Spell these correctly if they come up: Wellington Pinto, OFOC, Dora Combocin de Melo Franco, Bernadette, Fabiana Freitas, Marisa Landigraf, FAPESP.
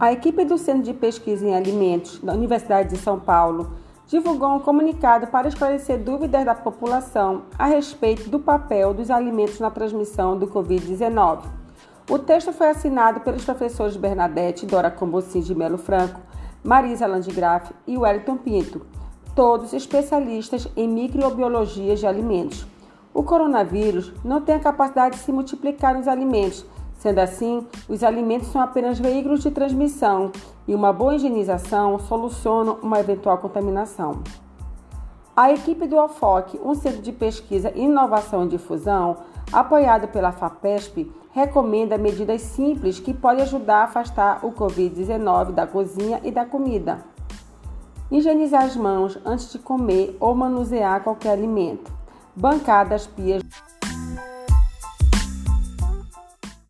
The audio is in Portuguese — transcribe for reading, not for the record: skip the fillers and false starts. A equipe do Centro de Pesquisa em Alimentos da Universidade de São Paulo divulgou um comunicado para esclarecer dúvidas da população a respeito do papel dos alimentos na transmissão do Covid-19. O texto foi assinado pelos professores Bernadette, Dora Combocin de Melo Franco, Marisa Landigraf e Wellington Pinto, todos especialistas em microbiologia de alimentos. O coronavírus não tem a capacidade de se multiplicar nos alimentos, sendo assim, os alimentos são apenas veículos de transmissão e uma boa higienização soluciona uma eventual contaminação. A equipe do OFOC, um centro de pesquisa, inovação e difusão, apoiado pela FAPESP, recomenda medidas simples que podem ajudar a afastar o Covid-19 da cozinha e da comida. Higienizar as mãos antes de comer ou manusear qualquer alimento. Bancar das pias...